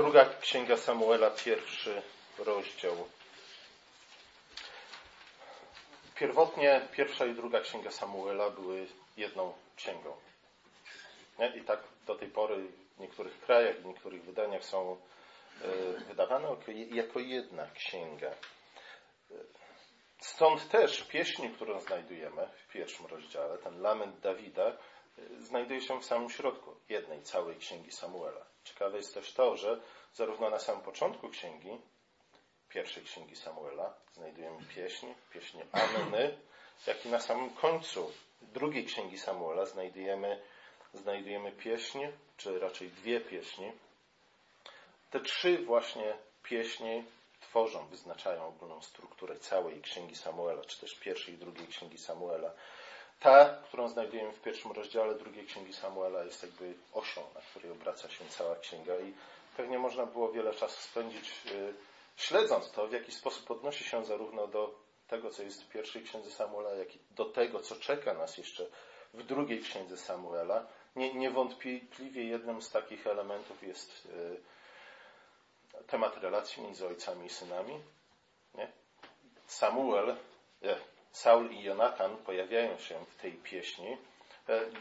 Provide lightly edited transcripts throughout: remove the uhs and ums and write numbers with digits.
Druga Księga Samuela, pierwszy rozdział. Pierwotnie pierwsza i druga Księga Samuela były jedną księgą. I tak do tej pory w niektórych krajach, w niektórych wydaniach są wydawane jako jedna księga. Stąd też pieśń, którą znajdujemy w pierwszym rozdziale, ten lament Dawida, znajduje się w samym środku jednej całej Księgi Samuela. Ciekawe jest też to, że zarówno na samym początku księgi, pierwszej Księgi Samuela, znajdujemy pieśń Anny, jak i na samym końcu drugiej Księgi Samuela znajdujemy pieśń, czy raczej dwie pieśni. Te trzy właśnie pieśni tworzą, wyznaczają ogólną strukturę całej Księgi Samuela, czy też pierwszej i drugiej Księgi Samuela. Ta, którą znajdujemy w pierwszym rozdziale drugiej Księgi Samuela, jest jakby osią, na której obraca się cała księga i pewnie można było wiele czasu spędzić śledząc to, w jaki sposób odnosi się zarówno do tego, co jest w pierwszej Księdze Samuela, jak i do tego, co czeka nas jeszcze w drugiej Księdze Samuela. Niewątpliwie jednym z takich elementów jest temat relacji między ojcami i synami. Saul i Jonatan pojawiają się w tej pieśni.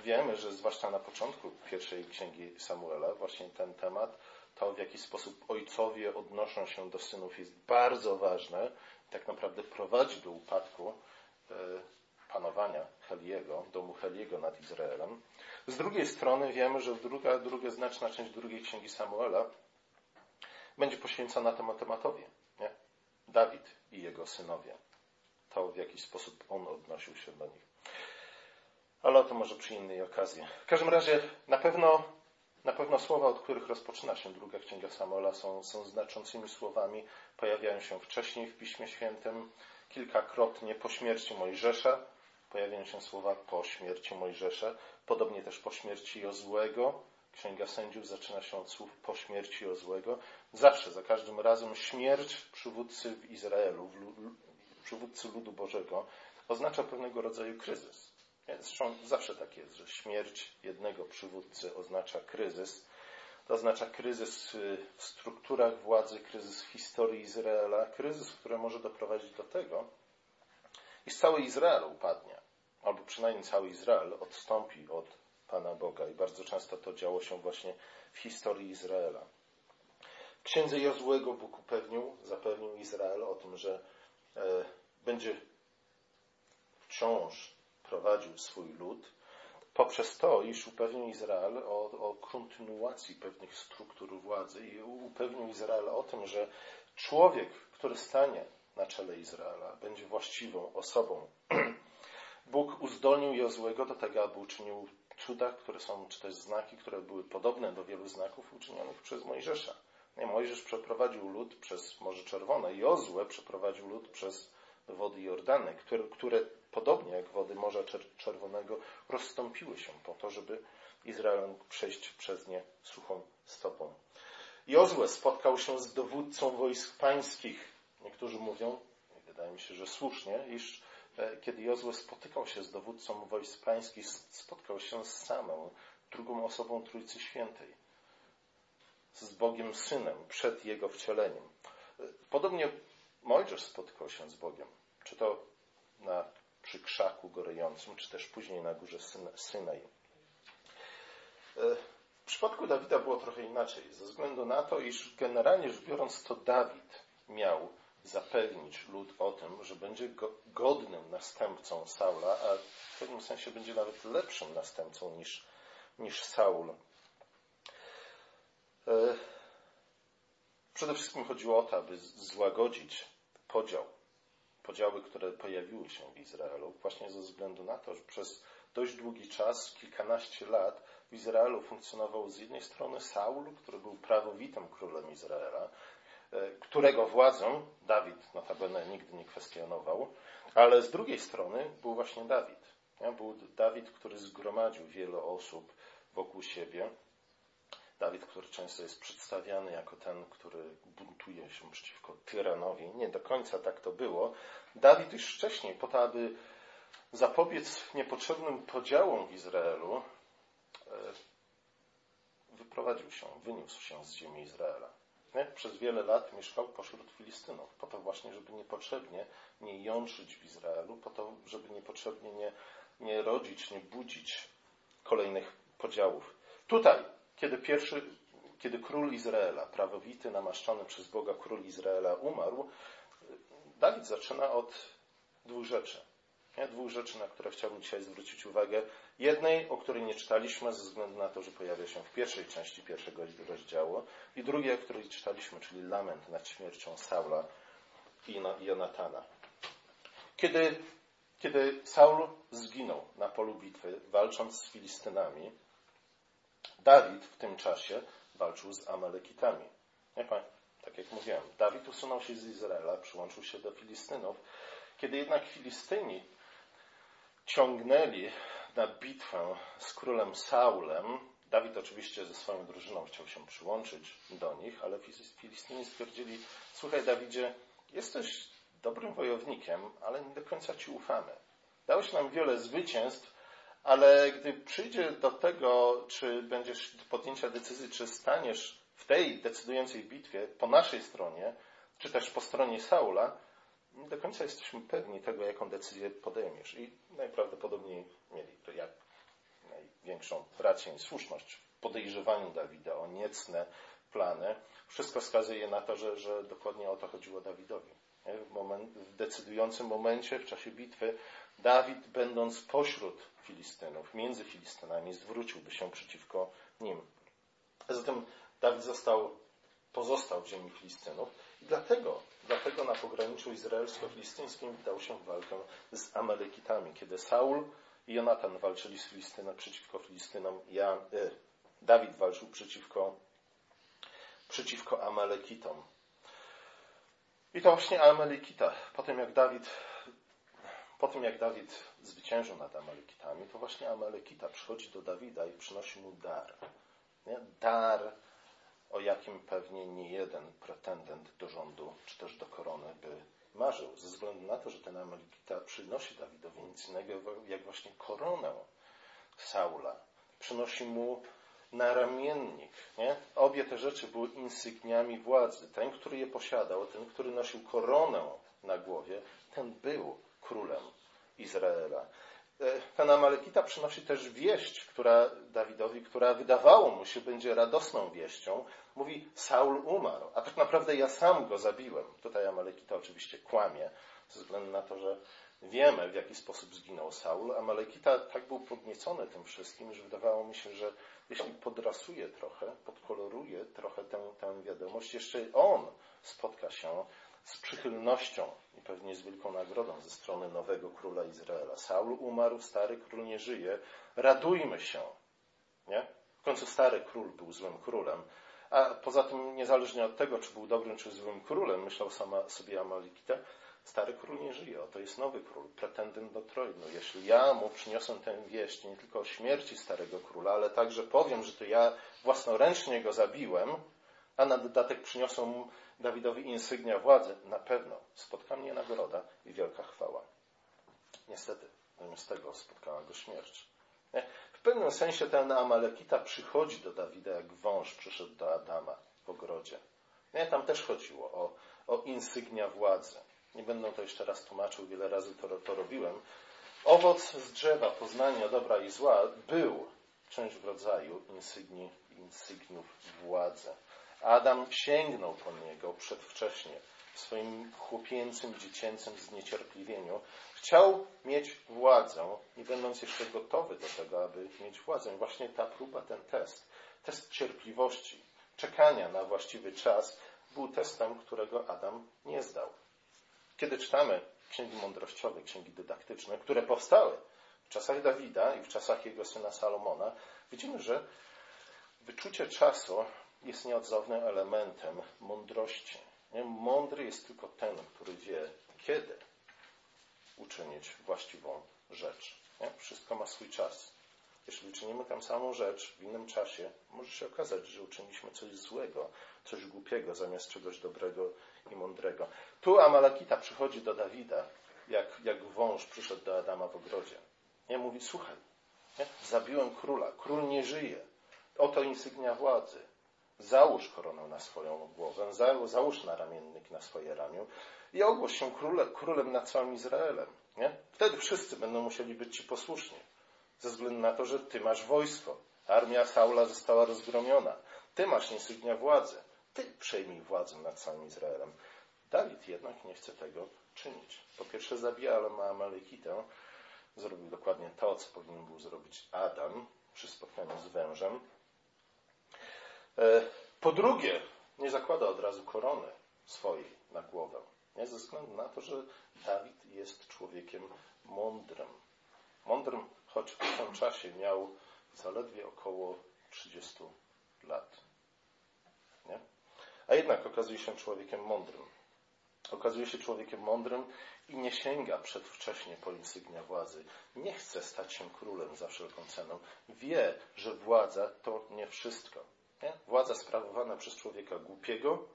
Wiemy, że zwłaszcza na początku pierwszej Księgi Samuela właśnie ten temat, to w jaki sposób ojcowie odnoszą się do synów, jest bardzo ważne. Tak naprawdę prowadzi do upadku panowania Heliego, domu Heliego nad Izraelem. Z drugiej strony wiemy, że druga znaczna część drugiej Księgi Samuela będzie poświęcona temu tematowi. Dawid i jego synowie. To, w jaki sposób on odnosił się do nich. Ale o to może przy innej okazji. W każdym razie na pewno słowa, od których rozpoczyna się druga Księga Samuela, są znaczącymi słowami. Pojawiają się wcześniej w Piśmie Świętym kilkakrotnie. Po śmierci Mojżesza pojawiają się słowa po śmierci Mojżesza. Podobnie też po śmierci Jozłego. Księga Sędziów zaczyna się od słów po śmierci Jozłego. Zawsze, za każdym razem śmierć przywódcy w Izraelu, przywódcy ludu Bożego, oznacza pewnego rodzaju kryzys. Zresztą zawsze tak jest, że śmierć jednego przywódcy oznacza kryzys. To oznacza kryzys w strukturach władzy, kryzys w historii Izraela, kryzys, który może doprowadzić do tego, iż cały Izrael upadnie, albo przynajmniej cały Izrael odstąpi od Pana Boga. I bardzo często to działo się właśnie w historii Izraela. W Księdze Jozłego Bóg zapewnił Izrael o tym, że będzie wciąż prowadził swój lud poprzez to, iż upewnił Izrael o kontynuacji pewnych struktur władzy i upewnił Izrael o tym, że człowiek, który stanie na czele Izraela, będzie właściwą osobą. Bóg uzdolnił Jozłego do tego, aby uczynił cuda, czy też znaki, które były podobne do wielu znaków uczynionych przez Mojżesza. Mojżesz przeprowadził lud przez Morze Czerwone. Jozue przeprowadził lud przez wody Jordany, które podobnie jak wody Morza Czerwonego rozstąpiły się po to, żeby Izrael mógł przejść przez nie suchą stopą. Jozue spotkał się z dowódcą wojsk pańskich. Niektórzy mówią, wydaje mi się, że słusznie, iż kiedy Jozue spotykał się z dowódcą wojsk pańskich, spotkał się z samą drugą osobą Trójcy Świętej, z Bogiem Synem przed Jego wcieleniem. Podobnie Mojżesz spotkał się z Bogiem, czy to przy krzaku gorejącym, czy też później na górze Synaj. W przypadku Dawida było trochę inaczej, ze względu na to, iż generalnie rzecz biorąc to Dawid miał zapewnić lud o tym, że będzie godnym następcą Saula, a w pewnym sensie będzie nawet lepszym następcą niż Saul. Przede wszystkim chodziło o to, aby złagodzić podziały, które pojawiły się w Izraelu, właśnie ze względu na to, że przez dość długi czas, kilkanaście lat, w Izraelu funkcjonował z jednej strony Saul, który był prawowitym królem Izraela, którego władzę Dawid notabene nigdy nie kwestionował, ale z drugiej strony był właśnie Dawid. Był Dawid, który zgromadził wiele osób wokół siebie, Dawid, który często jest przedstawiany jako ten, który buntuje się przeciwko tyranowi. Nie do końca tak to było. Dawid już wcześniej, po to, aby zapobiec niepotrzebnym podziałom w Izraelu, wyniósł się z ziemi Izraela. Przez wiele lat mieszkał pośród Filistynów, po to właśnie, żeby niepotrzebnie nie jątrzyć w Izraelu, po to, żeby niepotrzebnie nie rodzić, nie budzić kolejnych podziałów. Tutaj, kiedy król Izraela, prawowity, namaszczony przez Boga król Izraela umarł, Dawid zaczyna od dwóch rzeczy. Dwóch rzeczy, na które chciałbym dzisiaj zwrócić uwagę. Jednej, o której nie czytaliśmy ze względu na to, że pojawia się w pierwszej części pierwszego rozdziału, i drugiej, o której czytaliśmy, czyli lament nad śmiercią Saula i Jonatana. Kiedy Saul zginął na polu bitwy, walcząc z Filistynami, Dawid w tym czasie walczył z Amalekitami. Tak jak mówiłem, Dawid usunął się z Izraela, przyłączył się do Filistynów. Kiedy jednak Filistyni ciągnęli na bitwę z królem Saulem, Dawid oczywiście ze swoją drużyną chciał się przyłączyć do nich, ale Filistyni stwierdzili: słuchaj, Dawidzie, jesteś dobrym wojownikiem, ale nie do końca ci ufamy. Dałeś nam wiele zwycięstw, ale gdy przyjdzie do tego, czy będziesz do podjęcia decyzji, czy staniesz w tej decydującej bitwie po naszej stronie, czy też po stronie Saula, nie do końca jesteśmy pewni tego, jaką decyzję podejmiesz. I najprawdopodobniej mieli to jak największą rację i słuszność w podejrzewaniu Dawida o niecne plany. Wszystko wskazuje na to, że dokładnie o to chodziło Dawidowi. W decydującym momencie, w czasie bitwy, Dawid, będąc pośród Filistynów, między Filistynami, zwróciłby się przeciwko nim. A zatem Dawid pozostał w ziemi Filistynów i dlatego na pograniczu izraelsko-filistyńskim wdał się w walkę z Amalekitami. Kiedy Saul i Jonatan walczyli z Filistynem przeciwko Filistynom, Dawid walczył przeciwko Amalekitom. I to właśnie Amalekita, po tym jak Dawid zwyciężył nad Amalekitami, to właśnie Amalekita przychodzi do Dawida i przynosi mu dar. Dar, o jakim pewnie nie jeden pretendent do rządu, czy też do korony by marzył. Ze względu na to, że ten Amalekita przynosi Dawidowi nic innego, jak właśnie koronę Saula. Przynosi mu naramiennik. Obie te rzeczy były insygniami władzy. Ten, który je posiadał, ten, który nosił koronę na głowie, ten był królem Izraela. Ten Amalekita przynosi też wieść, która Dawidowi, która wydawało mu się będzie radosną wieścią. Mówi: Saul umarł, a tak naprawdę ja sam go zabiłem. Tutaj Amalekita oczywiście kłamie, ze względu na to, że wiemy, w jaki sposób zginął Saul. Amalekita tak był podniecony tym wszystkim, że wydawało mi się, że jeśli podrasuje trochę, podkoloruje trochę tę wiadomość, jeszcze on spotka się z przychylnością i pewnie z wielką nagrodą ze strony nowego króla Izraela. Saul umarł, stary król nie żyje, radujmy się. W końcu stary król był złym królem, a poza tym niezależnie od tego, czy był dobrym, czy złym królem, myślał sama sobie Amalekita, stary król nie żyje, oto jest nowy król, pretendent do tronu. Jeśli ja mu przyniosę tę wieść nie tylko o śmierci starego króla, ale także powiem, że to ja własnoręcznie go zabiłem, a na dodatek przyniosą mu Dawidowi insygnia władzy, na pewno spotka mnie nagroda i wielka chwała. Niestety, zamiast tego spotkała go śmierć. W pewnym sensie ten Amalekita przychodzi do Dawida, jak wąż przyszedł do Adama w ogrodzie. Tam też chodziło o insygnia władzy. Nie będę to jeszcze raz tłumaczył, wiele razy to robiłem. Owoc z drzewa poznania dobra i zła był czymś w rodzaju insygniów władzy. Adam sięgnął po niego przedwcześnie, w swoim chłopięcym, dziecięcym zniecierpliwieniu. Chciał mieć władzę, nie będąc jeszcze gotowy do tego, aby mieć władzę. Właśnie ta próba, ten test cierpliwości, czekania na właściwy czas, był testem, którego Adam nie zdał. Kiedy czytamy księgi mądrościowe, księgi dydaktyczne, które powstały w czasach Dawida i w czasach jego syna Salomona, widzimy, że wyczucie czasu jest nieodzownym elementem mądrości. Mądry jest tylko ten, który wie, kiedy uczynić właściwą rzecz. Wszystko ma swój czas. Jeśli czynimy tę samą rzecz w innym czasie, może się okazać, że uczyniliśmy coś złego, coś głupiego, zamiast czegoś dobrego i mądrego. Tu Amalekita przychodzi do Dawida, jak wąż przyszedł do Adama w ogrodzie. Mówi: słuchaj, zabiłem króla, król nie żyje. Oto insygnia władzy. Załóż koronę na swoją głowę, załóż naramiennik na swoje ramię i ogłoś się królem nad całym Izraelem. Nie? Wtedy wszyscy będą musieli być ci posłuszni, ze względu na to, że ty masz wojsko. Armia Saula została rozgromiona. Ty masz insygnia władzy. Ty przejmij władzę nad całym Izraelem. Dawid jednak nie chce tego czynić. Po pierwsze zabija Amalekitę. Zrobił dokładnie to, co powinien był zrobić Adam przy spotkaniu z wężem. Po drugie, nie zakłada od razu korony swojej na głowę. Nie? Ze względu na to, że Dawid jest człowiekiem mądrym. Mądrym, choć w tym czasie miał zaledwie około 30 lat. Nie? A jednak okazuje się człowiekiem mądrym. Okazuje się człowiekiem mądrym i nie sięga przedwcześnie po insygnia władzy. Nie chce stać się królem za wszelką cenę. Wie, że władza to nie wszystko. Nie? Władza sprawowana przez człowieka głupiego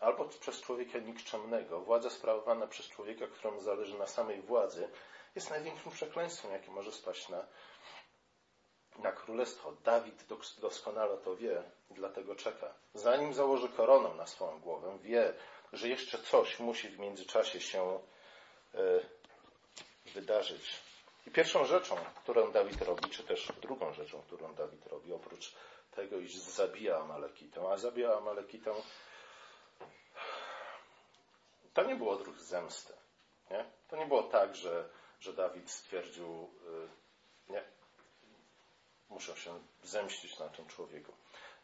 albo przez człowieka nikczemnego. Władza sprawowana przez człowieka, któremu zależy na samej władzy, jest największym przekleństwem, jakie może spaść na królestwo. Dawid doskonale to wie, dlatego czeka. Zanim założy koronę na swoją głowę, wie, że jeszcze coś musi w międzyczasie się wydarzyć. I pierwszą rzeczą, którą Dawid robi, czy też drugą rzeczą, którą Dawid robi, oprócz tego, iż zabija Amalekitę, a zabija Amalekitę, to nie było odruch zemsty. Nie? To nie było tak, że Dawid stwierdził, nie, muszę się zemścić na tym człowieku.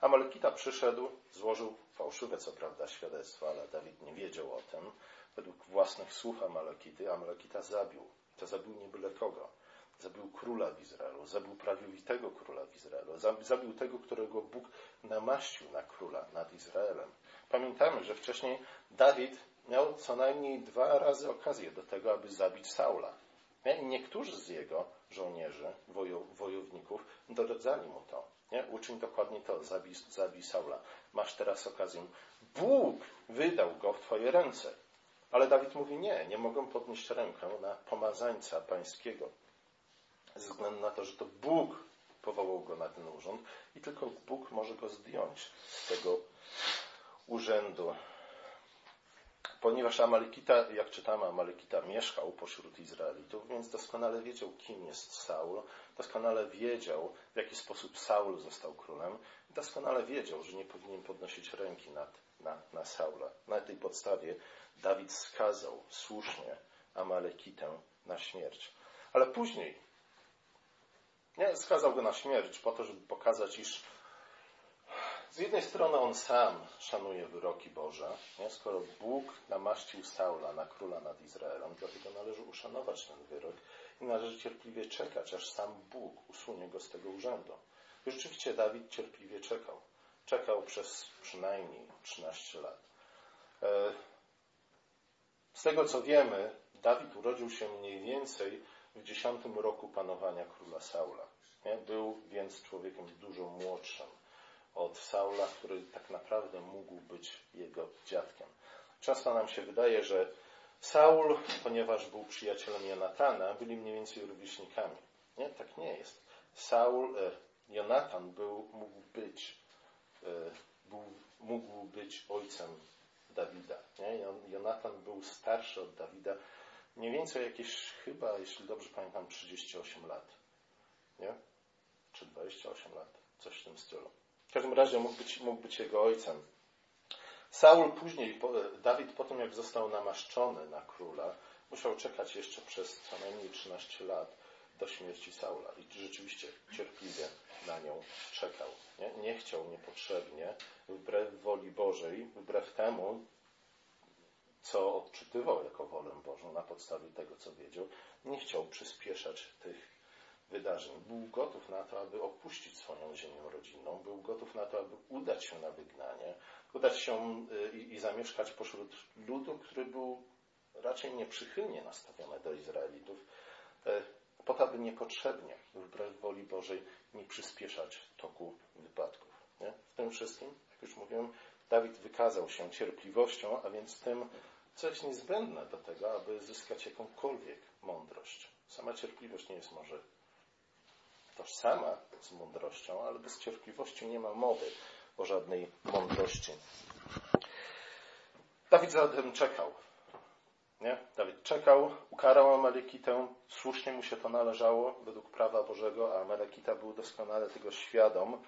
Amalekita przyszedł, złożył fałszywe, co prawda, świadectwo, ale Dawid nie wiedział o tym. Według własnych słów Amalekity, Amalekita zabił. To zabił nie byle kogo. Zabił króla w Izraelu, zabił prawowitego króla w Izraelu, zabił tego, którego Bóg namaścił na króla nad Izraelem. Pamiętamy, że wcześniej Dawid miał co najmniej 2 razy okazję do tego, aby zabić Saula. I niektórzy z jego żołnierzy, wojowników, doradzali mu to. Nie? Uczyń dokładnie to, zabij Saula. Masz teraz okazję. Bóg wydał go w twoje ręce. Ale Dawid mówi, nie mogę podnieść rękę na pomazańca pańskiego. Ze względu na to, że to Bóg powołał go na ten urząd i tylko Bóg może go zdjąć z tego urzędu. Ponieważ Amalekita, jak czytamy, Amalekita mieszkał pośród Izraelitów, więc doskonale wiedział, kim jest Saul, doskonale wiedział, w jaki sposób Saul został królem, doskonale wiedział, że nie powinien podnosić ręki na Saula. Na tej podstawie Dawid skazał słusznie Amalekitę na śmierć. Ale później nie skazał go na śmierć po to, żeby pokazać, iż z jednej strony on sam szanuje wyroki Boże, nie? Skoro Bóg namaścił Saula na króla nad Izraelem, dlatego należy uszanować ten wyrok i należy cierpliwie czekać, aż sam Bóg usunie go z tego urzędu. I rzeczywiście Dawid cierpliwie czekał. Czekał przez przynajmniej 13 lat. Z tego co wiemy, Dawid urodził się mniej więcej w 10 roku panowania króla Saula. Nie? Był więc człowiekiem dużo młodszym od Saula, który tak naprawdę mógł być jego dziadkiem. Często nam się wydaje, że Saul, ponieważ był przyjacielem Jonatana, byli mniej więcej rówieśnikami. Nie, tak nie jest. Jonatan mógł być ojcem Dawida. Nie? Jonatan był starszy od Dawida mniej więcej jakieś, chyba, jeśli dobrze pamiętam, 38 lat. Nie? Czy 28 lat? Coś w tym stylu. W każdym razie mógł być jego ojcem. Saul później, Dawid po tym jak został namaszczony na króla, musiał czekać jeszcze przez co najmniej 13 lat do śmierci Saula. I rzeczywiście cierpliwie na nią czekał. Nie chciał niepotrzebnie, wbrew woli Bożej, wbrew temu, co odczytywał jako wolę Bożą na podstawie tego, co wiedział, nie chciał przyspieszać tych wydarzeń. Był gotów na to, aby opuścić swoją ziemię rodzinną. Był gotów na to, aby udać się na wygnanie, udać się i zamieszkać pośród ludu, który był raczej nieprzychylnie nastawiony do Izraelitów, po to, aby niepotrzebnie, wbrew woli Bożej, nie przyspieszać toku wypadków. Nie? W tym wszystkim, jak już mówiłem, Dawid wykazał się cierpliwością, a więc tym, co jest niezbędne do tego, aby zyskać jakąkolwiek mądrość. Sama cierpliwość nie jest może tożsama z mądrością, ale bez cierpliwości nie ma mowy o żadnej mądrości. Dawid zatem czekał. Nie? Dawid czekał, ukarał Amalekitę, słusznie mu się to należało według prawa Bożego, a Amalekita był doskonale tego świadom.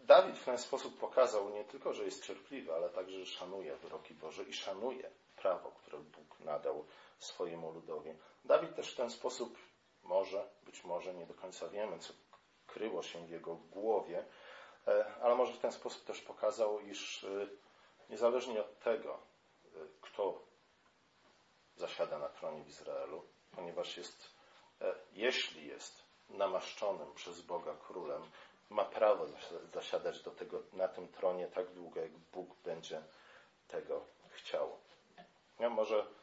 Dawid w ten sposób pokazał nie tylko, że jest cierpliwy, ale także, że szanuje wyroki Boże i szanuje prawo, które Bóg nadał swojemu ludowi. Dawid też w ten sposób może, być może nie do końca wiemy, co kryło się w jego głowie, ale może w ten sposób też pokazał, iż niezależnie od tego, kto zasiada na tronie w Izraelu, ponieważ jeśli jest namaszczonym przez Boga królem, ma prawo zasiadać na tym tronie tak długo, jak Bóg będzie tego chciał. Ja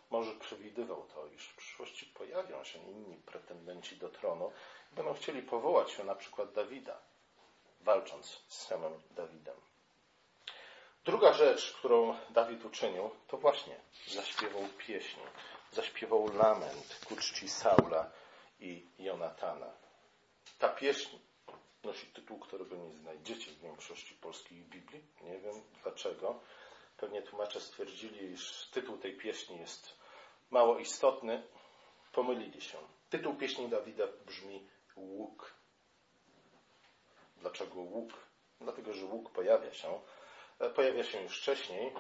może przewidywał to, iż w przyszłości pojawią się inni pretendenci do tronu i będą chcieli powołać się na przykład Dawida, walcząc z samym Dawidem. Druga rzecz, którą Dawid uczynił, to właśnie zaśpiewał pieśń, zaśpiewał lament ku czci Saula i Jonatana. Ta pieśń nosi tytuł, którego nie znajdziecie w większości polskiej Biblii. Nie wiem dlaczego. Pewnie tłumacze stwierdzili, iż tytuł tej pieśni jest mało istotny. Pomylili się. Tytuł pieśni Dawida brzmi Łuk. Dlaczego łuk? Dlatego, że łuk pojawia się. Pojawia się już wcześniej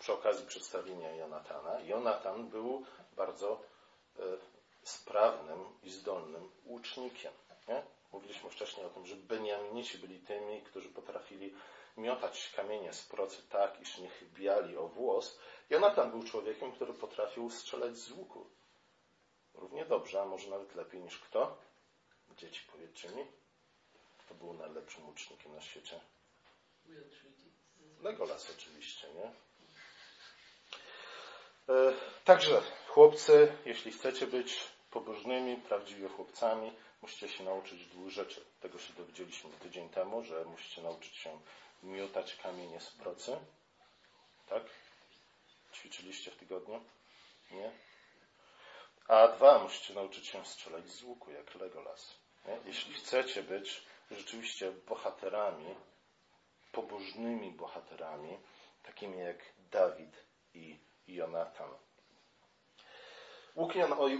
przy okazji przedstawienia Jonatana. Jonatan był bardzo sprawnym i zdolnym łucznikiem. Nie? Mówiliśmy wcześniej o tym, że Beniaminici byli tymi, którzy potrafili miotać kamienie z procy tak, iż nie chybiali o włos. Jonatan był człowiekiem, który potrafił strzelać z łuku. Równie dobrze, a może nawet lepiej niż kto? Dzieci, powiedzcie mi. Kto był najlepszym łucznikiem na świecie? Legolas oczywiście, nie? Także chłopcy, jeśli chcecie być pobożnymi, prawdziwie chłopcami, musicie się nauczyć dwóch rzeczy. Tego się dowiedzieliśmy tydzień temu, że musicie nauczyć się miotać kamienie z procy. Tak? Ćwiczyliście w tygodniu? Nie? A dwa, musicie nauczyć się strzelać z łuku, jak Legolas. Nie? Jeśli chcecie być rzeczywiście bohaterami, pobożnymi bohaterami, takimi jak Dawid i Jonatan.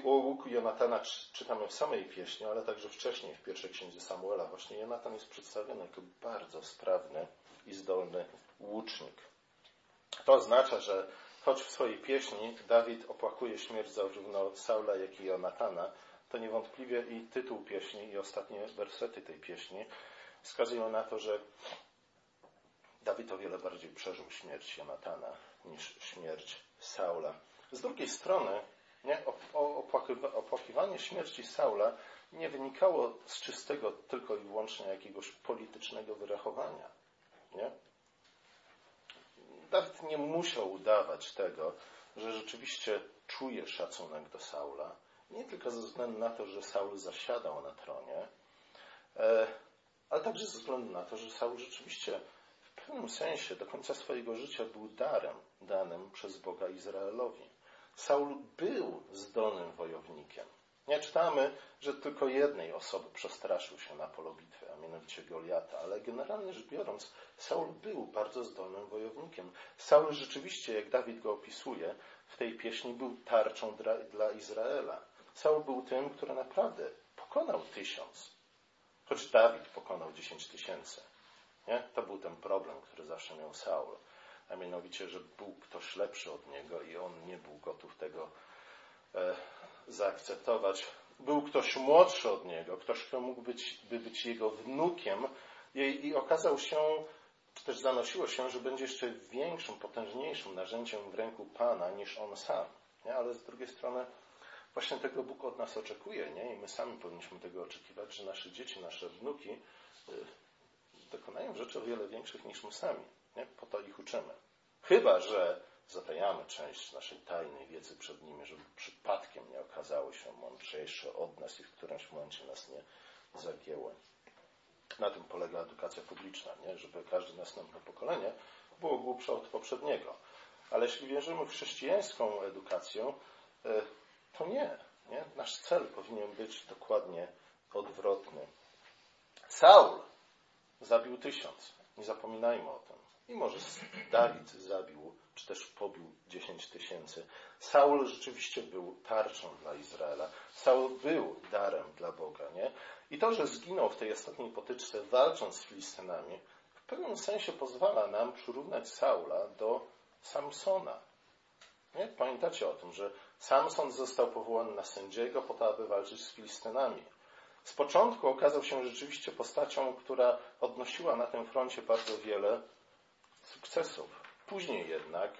O łuku Jonatana czytamy w samej pieśni, ale także wcześniej w pierwszej księdze Samuela. Właśnie Jonatan jest przedstawiony jako bardzo sprawny i zdolny łucznik. To oznacza, że choć w swojej pieśni Dawid opłakuje śmierć zarówno Saula, jak i Jonatana, to niewątpliwie i tytuł pieśni, i ostatnie wersety tej pieśni wskazują na to, że Dawid o wiele bardziej przeżył śmierć Jonatana niż śmierć Saula. Z drugiej strony opłakiwanie śmierci Saula nie wynikało z czystego tylko i wyłącznie jakiegoś politycznego wyrachowania. Nie? Dawid nie musiał udawać tego, że rzeczywiście czuje szacunek do Saula. Nie tylko ze względu na to, że Saul zasiadał na tronie, ale także ze względu na to, że Saul rzeczywiście w pewnym sensie do końca swojego życia był darem danym przez Boga Izraelowi. Saul był zdolnym wojownikiem. Nie czytamy, że tylko jednej osoby przestraszył się na polu bitwy, a mianowicie Goliata, ale generalnie rzecz biorąc, Saul był bardzo zdolnym wojownikiem. Saul rzeczywiście, jak Dawid go opisuje, w tej pieśni był tarczą dla Izraela. Saul był tym, który naprawdę pokonał 1000, choć Dawid pokonał 10 000. Nie? To był ten problem, który zawsze miał Saul, a mianowicie, że był ktoś lepszy od niego i on nie był gotów tego zaakceptować. Był ktoś młodszy od niego, ktoś, kto mógłby być jego wnukiem i okazał się, czy też zanosiło się, że będzie jeszcze większym, potężniejszym narzędziem w ręku Pana niż on sam. Nie? Ale z drugiej strony właśnie tego Bóg od nas oczekuje, nie? I my sami powinniśmy tego oczekiwać, że nasze dzieci, nasze wnuki dokonają rzeczy o wiele większych niż my sami. Nie? Po to ich uczymy. Chyba że zatajamy część naszej tajnej wiedzy przed nimi, żeby przypadkiem nie okazały się mądrzejsze od nas i w którymś momencie nas nie zagięły. Na tym polega edukacja publiczna, nie? Żeby każde następne pokolenie było głupsze od poprzedniego. Ale jeśli wierzymy w chrześcijańską edukację, to nie. Nasz cel powinien być dokładnie odwrotny. Saul zabił 1000. Nie zapominajmy o tym. I może Dawid zabił, czy też pobił 10 tysięcy. Saul rzeczywiście był tarczą dla Izraela. Saul był darem dla Boga, nie? I to, że zginął w tej ostatniej potyczce, walcząc z Filistynami, w pewnym sensie pozwala nam przyrównać Saula do Samsona. Nie? Pamiętacie o tym, że Samson został powołany na sędziego po to, aby walczyć z Filistynami. Z początku okazał się rzeczywiście postacią, która odnosiła na tym froncie bardzo wiele sukcesów. Później jednak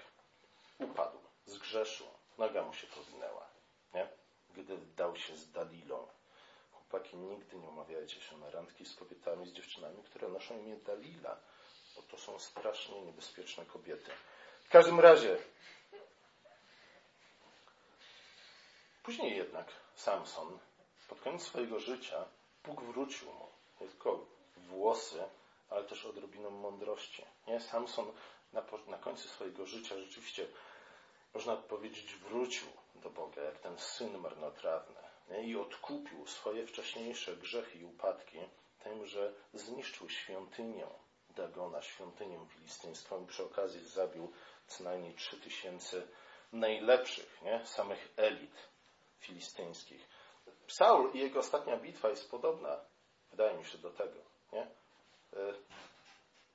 upadł, zgrzeszył. Noga mu się powinęła, nie? Gdy dał się z Dalilą. Chłopaki, nigdy nie umawiajcie się na randki z kobietami, z dziewczynami, które noszą imię Dalila, bo to są strasznie niebezpieczne kobiety. W każdym razie później jednak Samson pod koniec swojego życia Bóg wrócił mu nie tylko włosy, ale też odrobiną mądrości. Nie? Samson na końcu swojego życia rzeczywiście, można powiedzieć, wrócił do Boga, jak ten syn marnotrawny, nie? I odkupił swoje wcześniejsze grzechy i upadki tym, że zniszczył świątynię Dagona, świątynię filistyńską i przy okazji zabił co najmniej 3000 najlepszych, nie? Samych elit filistyńskich. Saul i jego ostatnia bitwa jest podobna, wydaje mi się, do tego, nie?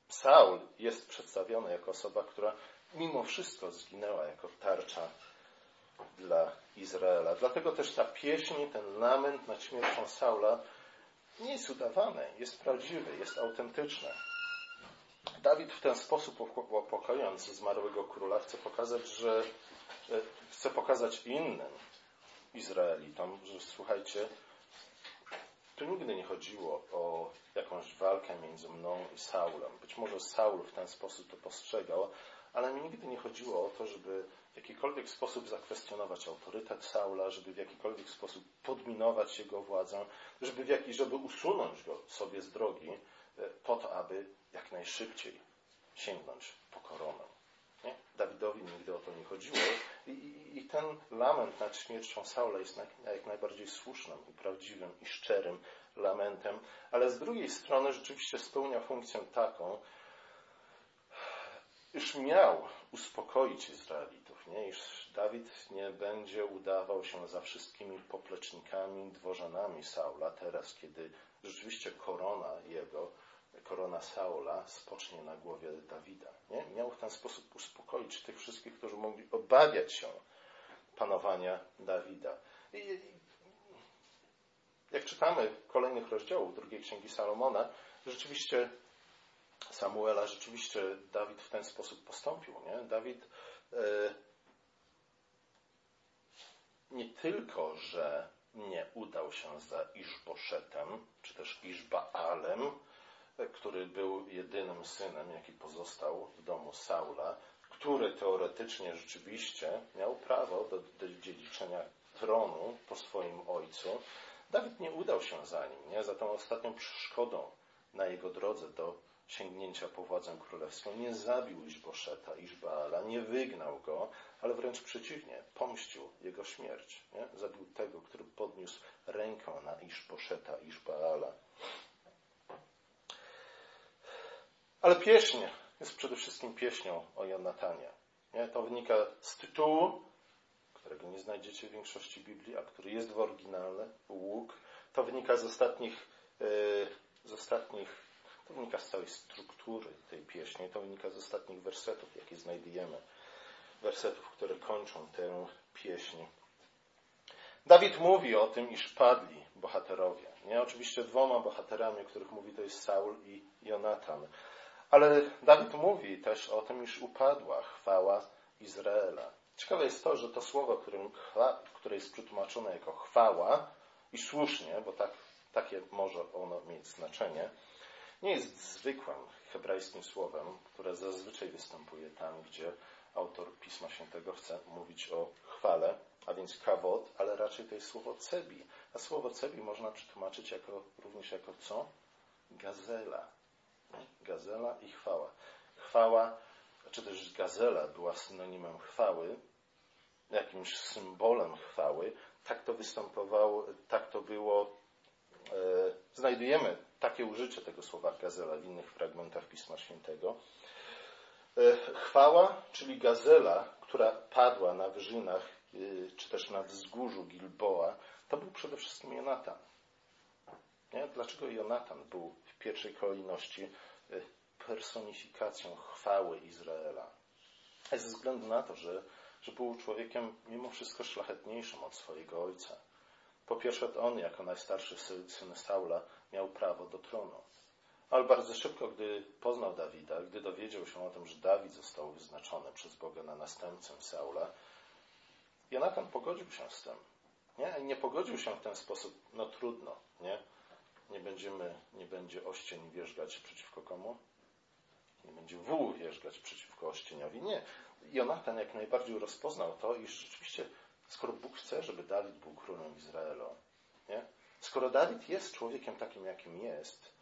Saul jest przedstawiony jako osoba, która mimo wszystko zginęła jako tarcza dla Izraela. Dlatego też ta pieśń, ten lament nad śmiercią Saula nie jest udawany, jest prawdziwy, jest autentyczny. Dawid w ten sposób upokojąc zmarłego króla chce pokazać innym Izraelitom, że słuchajcie, tu nigdy nie chodziło o jakąś walkę między mną i Saulem. Być może Saul w ten sposób to postrzegał, ale mi nigdy nie chodziło o to, żeby w jakikolwiek sposób zakwestionować autorytet Saula, żeby w jakikolwiek sposób podminować jego władzę, żeby usunąć go sobie z drogi po to, aby jak najszybciej sięgnąć po koronę. Nie? Dawidowi nigdy o to nie chodziło. I ten lament nad śmiercią Saula jest jak najbardziej słusznym i prawdziwym i szczerym lamentem, ale z drugiej strony rzeczywiście spełnia funkcję taką, iż miał uspokoić Izraelitów, nie? Iż Dawid nie będzie udawał się za wszystkimi poplecznikami, dworzanami Saula teraz, kiedy rzeczywiście korona Saula spocznie na głowie Dawida. Nie? Miał w ten sposób uspokoić tych wszystkich, którzy mogli obawiać się panowania Dawida. I jak czytamy kolejnych rozdziałów II Księgi Salomona, rzeczywiście Samuela, rzeczywiście Dawid w ten sposób postąpił. Nie? Dawid nie tylko, że nie udał się za Iszboszetem, czy też Iszbaalem, który był jedynym synem, jaki pozostał w domu Saula, który teoretycznie rzeczywiście miał prawo do dziedziczenia tronu po swoim ojcu. Dawid nie udał się za nim, nie? Za tą ostatnią przeszkodą na jego drodze do sięgnięcia po władzę królewską. Nie zabił Iszboszeta, Iszbaala, nie wygnał go, ale wręcz przeciwnie, pomścił jego śmierć. Nie? Zabił tego, który podniósł rękę na Iszboszeta, Iszbaala. Ale pieśń jest przede wszystkim pieśnią o Jonatanie. Nie? To wynika z tytułu, którego nie znajdziecie w większości Biblii, a który jest w oryginale, Łuk. To wynika to wynika z całej struktury tej pieśni, to wynika z ostatnich wersetów, jakie znajdujemy. Wersetów, które kończą tę pieśń. Dawid mówi o tym, iż padli bohaterowie. Nie? Oczywiście dwoma bohaterami, o których mówi, to jest Saul i Jonatan. Ale Dawid mówi też o tym, iż upadła chwała Izraela. Ciekawe jest to, że to słowo, które jest przetłumaczone jako chwała, i słusznie, bo takie może ono mieć znaczenie, nie jest zwykłym hebrajskim słowem, które zazwyczaj występuje tam, gdzie autor Pisma Świętego chce mówić o chwale, a więc kawod, ale raczej to jest słowo cebi. A słowo cebi można przetłumaczyć również jako co? Gazela. Gazela i chwała. Chwała, czy też gazela była synonimem chwały, jakimś symbolem chwały. Tak to było. Znajdujemy Takie użycie tego słowa gazela w innych fragmentach Pisma Świętego. Chwała, czyli gazela, która padła na wyżynach, czy też na wzgórzu Gilboa, to był przede wszystkim Jonatan. Nie? Dlaczego Jonatan był w pierwszej kolejności personifikacją chwały Izraela? Ze względu na to, że był człowiekiem mimo wszystko szlachetniejszym od swojego ojca. Po pierwsze, to on, jako najstarszy syn Saula, miał prawo do tronu. Ale bardzo szybko, gdy poznał Dawida, gdy dowiedział się o tym, że Dawid został wyznaczony przez Boga na następcę Saula, Jonatan pogodził się z tym. Nie? I nie pogodził się w ten sposób, no trudno, nie? Nie będzie oścień wierzgać przeciwko komu? Nie będzie wół wierzgać przeciwko ościeniowi. Nie. Jonatan jak najbardziej rozpoznał to, iż rzeczywiście, skoro Bóg chce, żeby Dawid był królem Izraela, nie? Skoro Dawid jest człowiekiem takim, jakim jest,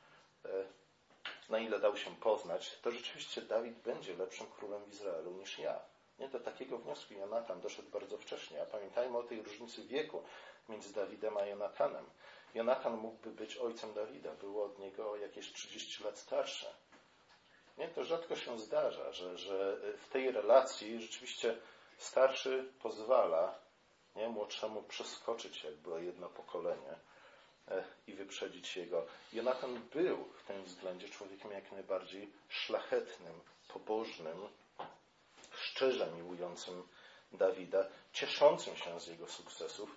na ile dał się poznać, to rzeczywiście Dawid będzie lepszym królem Izraelu niż ja. Nie? Do takiego wniosku Jonatan doszedł bardzo wcześnie, a pamiętajmy o tej różnicy wieku między Dawidem a Jonatanem. Jonatan mógłby być ojcem Dawida, był od niego jakieś 30 lat starszy. Nie? To rzadko się zdarza, że w tej relacji rzeczywiście starszy pozwala, nie, młodszemu przeskoczyć jakby jedno pokolenie i wyprzedzić jego. Jonatan był w tym względzie człowiekiem jak najbardziej szlachetnym, pobożnym, szczerze miłującym Dawida, cieszącym się z jego sukcesów,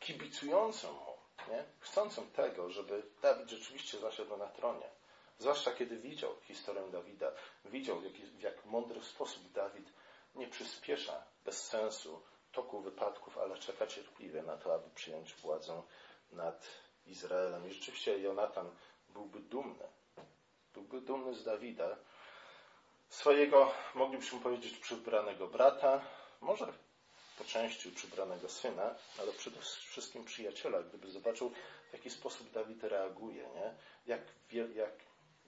kibicującym mu, nie? Chcącym tego, żeby Dawid rzeczywiście zasiadł na tronie. Zwłaszcza kiedy widział historię Dawida, widział w jak mądry sposób Dawid nie przyspiesza bez sensu toku wypadków, ale czeka cierpliwie na to, aby przyjąć władzę nad Izraelem. I rzeczywiście Jonatan byłby dumny z Dawida, swojego, moglibyśmy powiedzieć, przybranego brata, może po części przybranego syna, ale przede wszystkim przyjaciela, gdyby zobaczył, w jaki sposób Dawid reaguje, nie?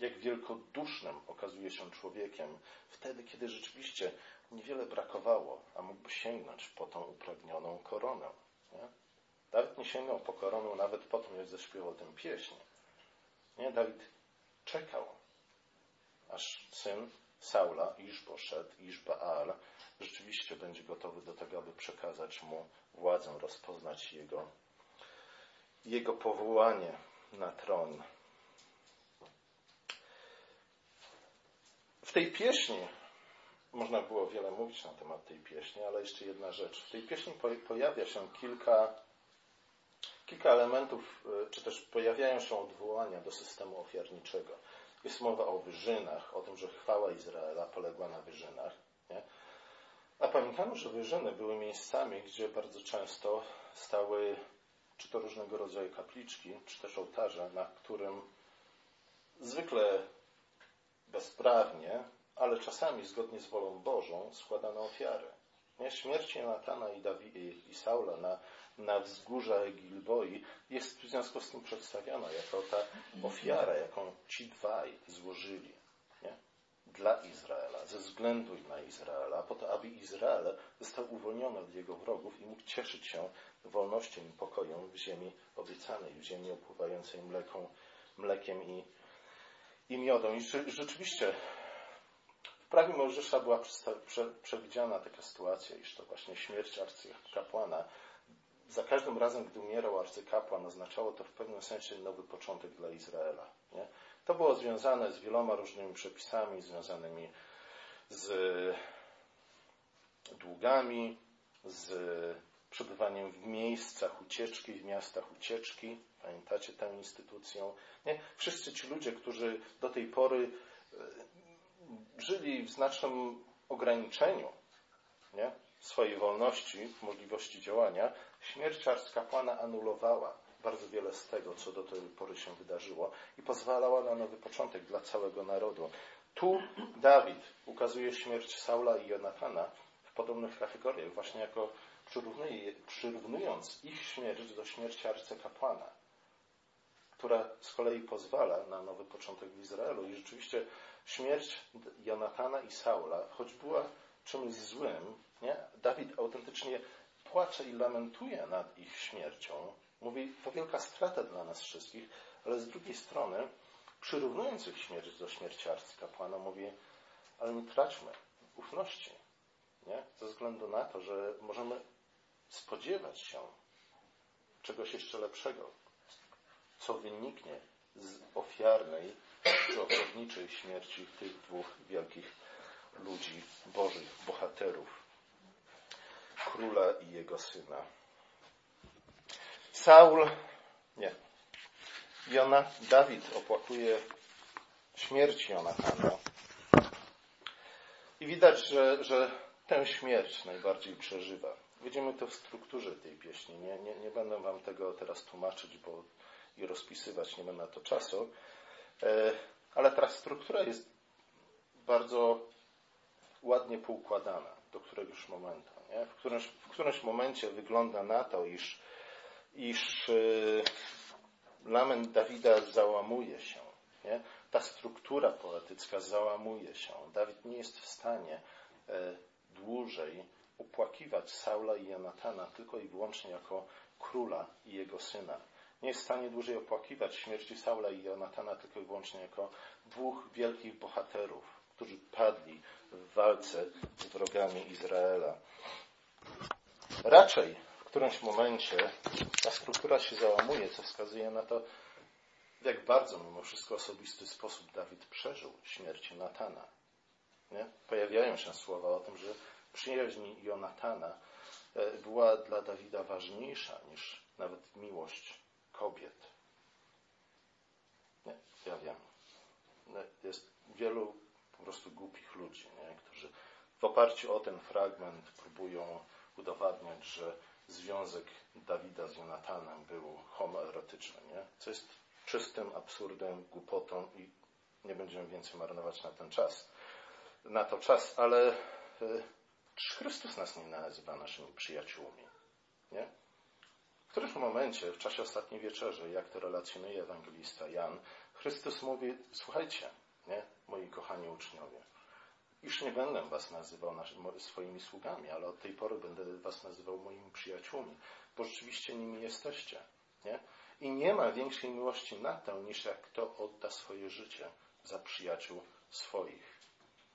Jak wielkodusznym okazuje się człowiekiem wtedy, kiedy rzeczywiście niewiele brakowało, a mógłby sięgnąć po tą upragnioną koronę. Nie? Dawid nie sięgnął po koronę nawet po tym, jak zaśpiewał tę pieśń. Nie? Dawid czekał, aż syn Saula, Iszboszet, Baal, rzeczywiście będzie gotowy do tego, aby przekazać mu władzę, rozpoznać jego powołanie na tron. W tej pieśni, można było wiele mówić na temat tej pieśni, ale jeszcze jedna rzecz. W tej pieśni pojawia się kilka elementów, czy też pojawiają się odwołania do systemu ofiarniczego. Jest mowa o wyżynach, o tym, że chwała Izraela poległa na wyżynach. Nie? A pamiętamy, że wyżyny były miejscami, gdzie bardzo często stały czy to różnego rodzaju kapliczki, czy też ołtarze, na którym zwykle bezprawnie, ale czasami zgodnie z wolą Bożą składano ofiary. Nie? Śmierć Jonatana i Saula na wzgórzach Gilboi jest w związku z tym przedstawiona jako ta ofiara, jaką ci dwaj złożyli, nie? Dla Izraela, ze względu na Izraela, po to, aby Izrael został uwolniony od jego wrogów i mógł cieszyć się wolnością i pokojem w ziemi obiecanej, w ziemi opływającej mlekiem i miodą. I rzeczywiście w prawie Mojżesza była przewidziana taka sytuacja, iż to właśnie śmierć arcykapłana. Za każdym razem, gdy umierał arcykapłan, oznaczało to w pewnym sensie nowy początek dla Izraela. Nie? To było związane z wieloma różnymi przepisami, związanymi z długami, z przebywaniem w miejscach ucieczki, w miastach ucieczki. Pamiętacie tę instytucję? Nie? Wszyscy ci ludzie, którzy do tej pory żyli w znacznym ograniczeniu, nie? swojej wolności, możliwości działania, śmierć arcykapłana anulowała bardzo wiele z tego, co do tej pory się wydarzyło i pozwalała na nowy początek dla całego narodu. Tu Dawid ukazuje śmierć Saula i Jonatana w podobnych kategoriach, właśnie jako przyrównując ich śmierć do śmierci arcykapłana, która z kolei pozwala na nowy początek w Izraelu. I rzeczywiście śmierć Jonatana i Saula, choć była czymś złym, nie? Dawid autentycznie płacze i lamentuje nad ich śmiercią. Mówi, to wielka strata dla nas wszystkich, ale z drugiej strony, przyrównując ich śmierć do śmierciarstw kapłana, mówię, ale nie traćmy ufności, nie? Ze względu na to, że możemy spodziewać się czegoś jeszcze lepszego, co wyniknie z ofiarnej czy ofiarniczej śmierci tych dwóch wielkich ludzi, bożych bohaterów, króla i jego syna. Dawid opłakuje śmierć Jonatana. I widać, że tę śmierć najbardziej przeżywa. Widzimy to w strukturze tej pieśni. Nie będę wam tego teraz tłumaczyć i rozpisywać, nie będę na to czasu. Ale ta struktura jest bardzo ładnie poukładana do któregoś momentu. Nie? W którymś momencie wygląda na to, iż lament Dawida załamuje się. Nie? Ta struktura poetycka załamuje się. Dawid nie jest w stanie dłużej opłakiwać Saula i Jonatana tylko i wyłącznie jako króla i jego syna. Nie jest w stanie dłużej opłakiwać śmierci Saula i Jonatana tylko i wyłącznie jako dwóch wielkich bohaterów, którzy padli w walce z wrogami Izraela. Raczej w którymś momencie ta struktura się załamuje, co wskazuje na to, w jak bardzo mimo wszystko osobisty sposób Dawid przeżył śmierć Jonatana. Nie? Pojawiają się słowa o tym, że przyjaźń Jonatana była dla Dawida ważniejsza niż nawet miłość kobiet. Nie, ja wiem. Jest wielu po prostu głupich ludzi, nie? Którzy w oparciu o ten fragment próbują udowadniać, że związek Dawida z Jonatanem był homoerotyczny, nie? Co jest czystym absurdem, głupotą i nie będziemy więcej marnować na to czas, ale Chrystus nas nie nazywa naszymi przyjaciółmi, nie? W którymś momencie, w czasie ostatniej wieczerzy, jak to relacjonuje ewangelista Jan, Chrystus mówi, słuchajcie, nie, moi kochani uczniowie, już nie będę was nazywał swoimi sługami, ale od tej pory będę was nazywał moimi przyjaciółmi, bo rzeczywiście nimi jesteście, nie? I nie ma większej miłości na to, niż jak kto odda swoje życie za przyjaciół swoich.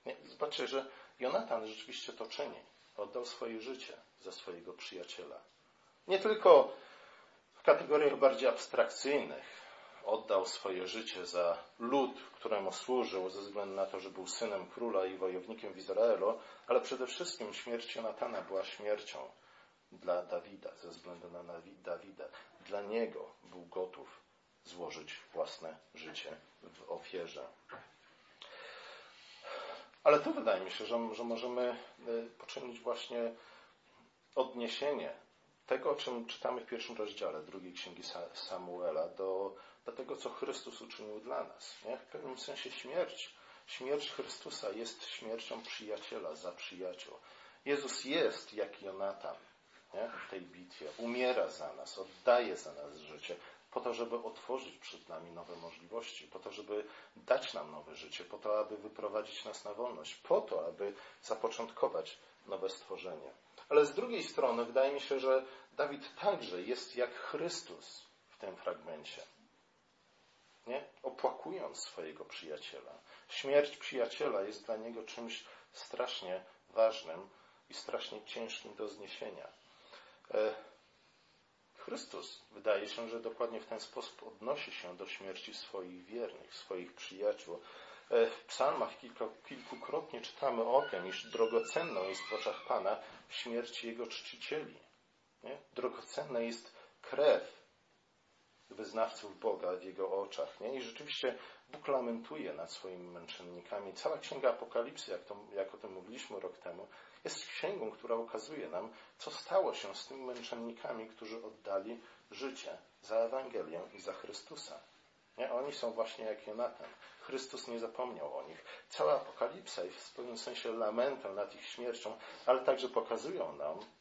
Nie? Zobaczcie, że Jonatan rzeczywiście to czyni. Oddał swoje życie za swojego przyjaciela. Nie tylko w kategoriach bardziej abstrakcyjnych oddał swoje życie za lud, któremu służył ze względu na to, że był synem króla i wojownikiem w Izraelu, ale przede wszystkim śmierć Jonatana była śmiercią dla Dawida, ze względu na Dawida. Dla niego był gotów złożyć własne życie w ofierze. Ale tu wydaje mi się, że możemy poczynić właśnie odniesienie tego, o czym czytamy w pierwszym rozdziale drugiej Księgi Samuela do tego, co Chrystus uczynił dla nas. Nie? W pewnym sensie śmierć Chrystusa jest śmiercią przyjaciela za przyjaciół. Jezus jest jak Jonatan, nie? W tej bitwie. Umiera za nas, oddaje za nas życie, po to, żeby otworzyć przed nami nowe możliwości, po to, żeby dać nam nowe życie, po to, aby wyprowadzić nas na wolność, po to, aby zapoczątkować nowe stworzenie. Ale z drugiej strony wydaje mi się, że Dawid także jest jak Chrystus w tym fragmencie. Nie? Opłakując swojego przyjaciela. Śmierć przyjaciela jest dla niego czymś strasznie ważnym i strasznie ciężkim do zniesienia. Chrystus, wydaje się, że dokładnie w ten sposób odnosi się do śmierci swoich wiernych, swoich przyjaciół. W psalmach kilkukrotnie czytamy o tym, iż drogocenną jest w oczach Pana śmierć Jego czcicieli. Nie? Drogocenna jest krew wyznawców Boga w Jego oczach. Nie? I rzeczywiście Bóg lamentuje nad swoimi męczennikami. Cała Księga Apokalipsy, jak o tym mówiliśmy rok temu, jest księgą, która ukazuje nam, co stało się z tymi męczennikami, którzy oddali życie za Ewangelię i za Chrystusa. Nie? Oni są właśnie jak Jonatan. Chrystus nie zapomniał o nich. Cała Apokalipsa jest w pewnym sensie lamentem nad ich śmiercią, ale także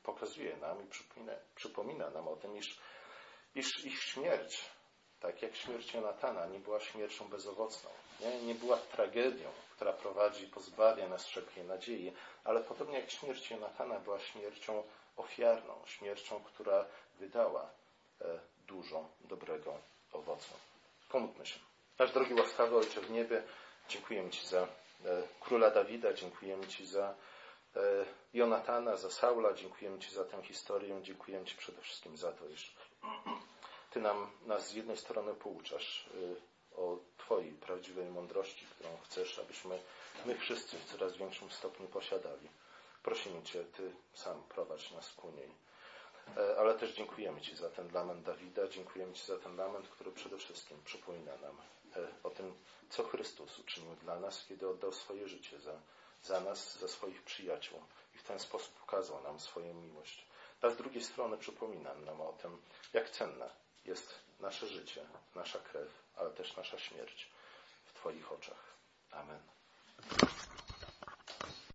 pokazuje nam i przypomina nam o tym, iż ich śmierć, tak jak śmierć Jonatana, nie była śmiercią bezowocną. Nie była tragedią, która pozbawia nas wszelkiej nadziei, ale podobnie jak śmierć Jonatana była śmiercią ofiarną, śmiercią, która wydała dużo dobrego owocu. Pomódlmy się. Nasz drogi łaskawy Ojcze w niebie, dziękujemy Ci za króla Dawida, dziękujemy Ci za Jonatana, za Saula, dziękujemy Ci za tę historię, dziękujemy Ci przede wszystkim za to, iż Ty nas z jednej strony pouczasz o Twojej prawdziwej mądrości, którą chcesz, abyśmy my wszyscy w coraz większym stopniu posiadali. Prosimy Cię, Ty sam prowadź nas ku niej. Ale też dziękujemy Ci za ten lament Dawida, dziękujemy Ci za ten lament, który przede wszystkim przypomina nam o tym, co Chrystus uczynił dla nas, kiedy oddał swoje życie za nas, za swoich przyjaciół i w ten sposób ukazał nam swoją miłość. A z drugiej strony przypomina nam o tym, jak cenne jest nasze życie, nasza krew, ale też nasza śmierć w Twoich oczach. Amen.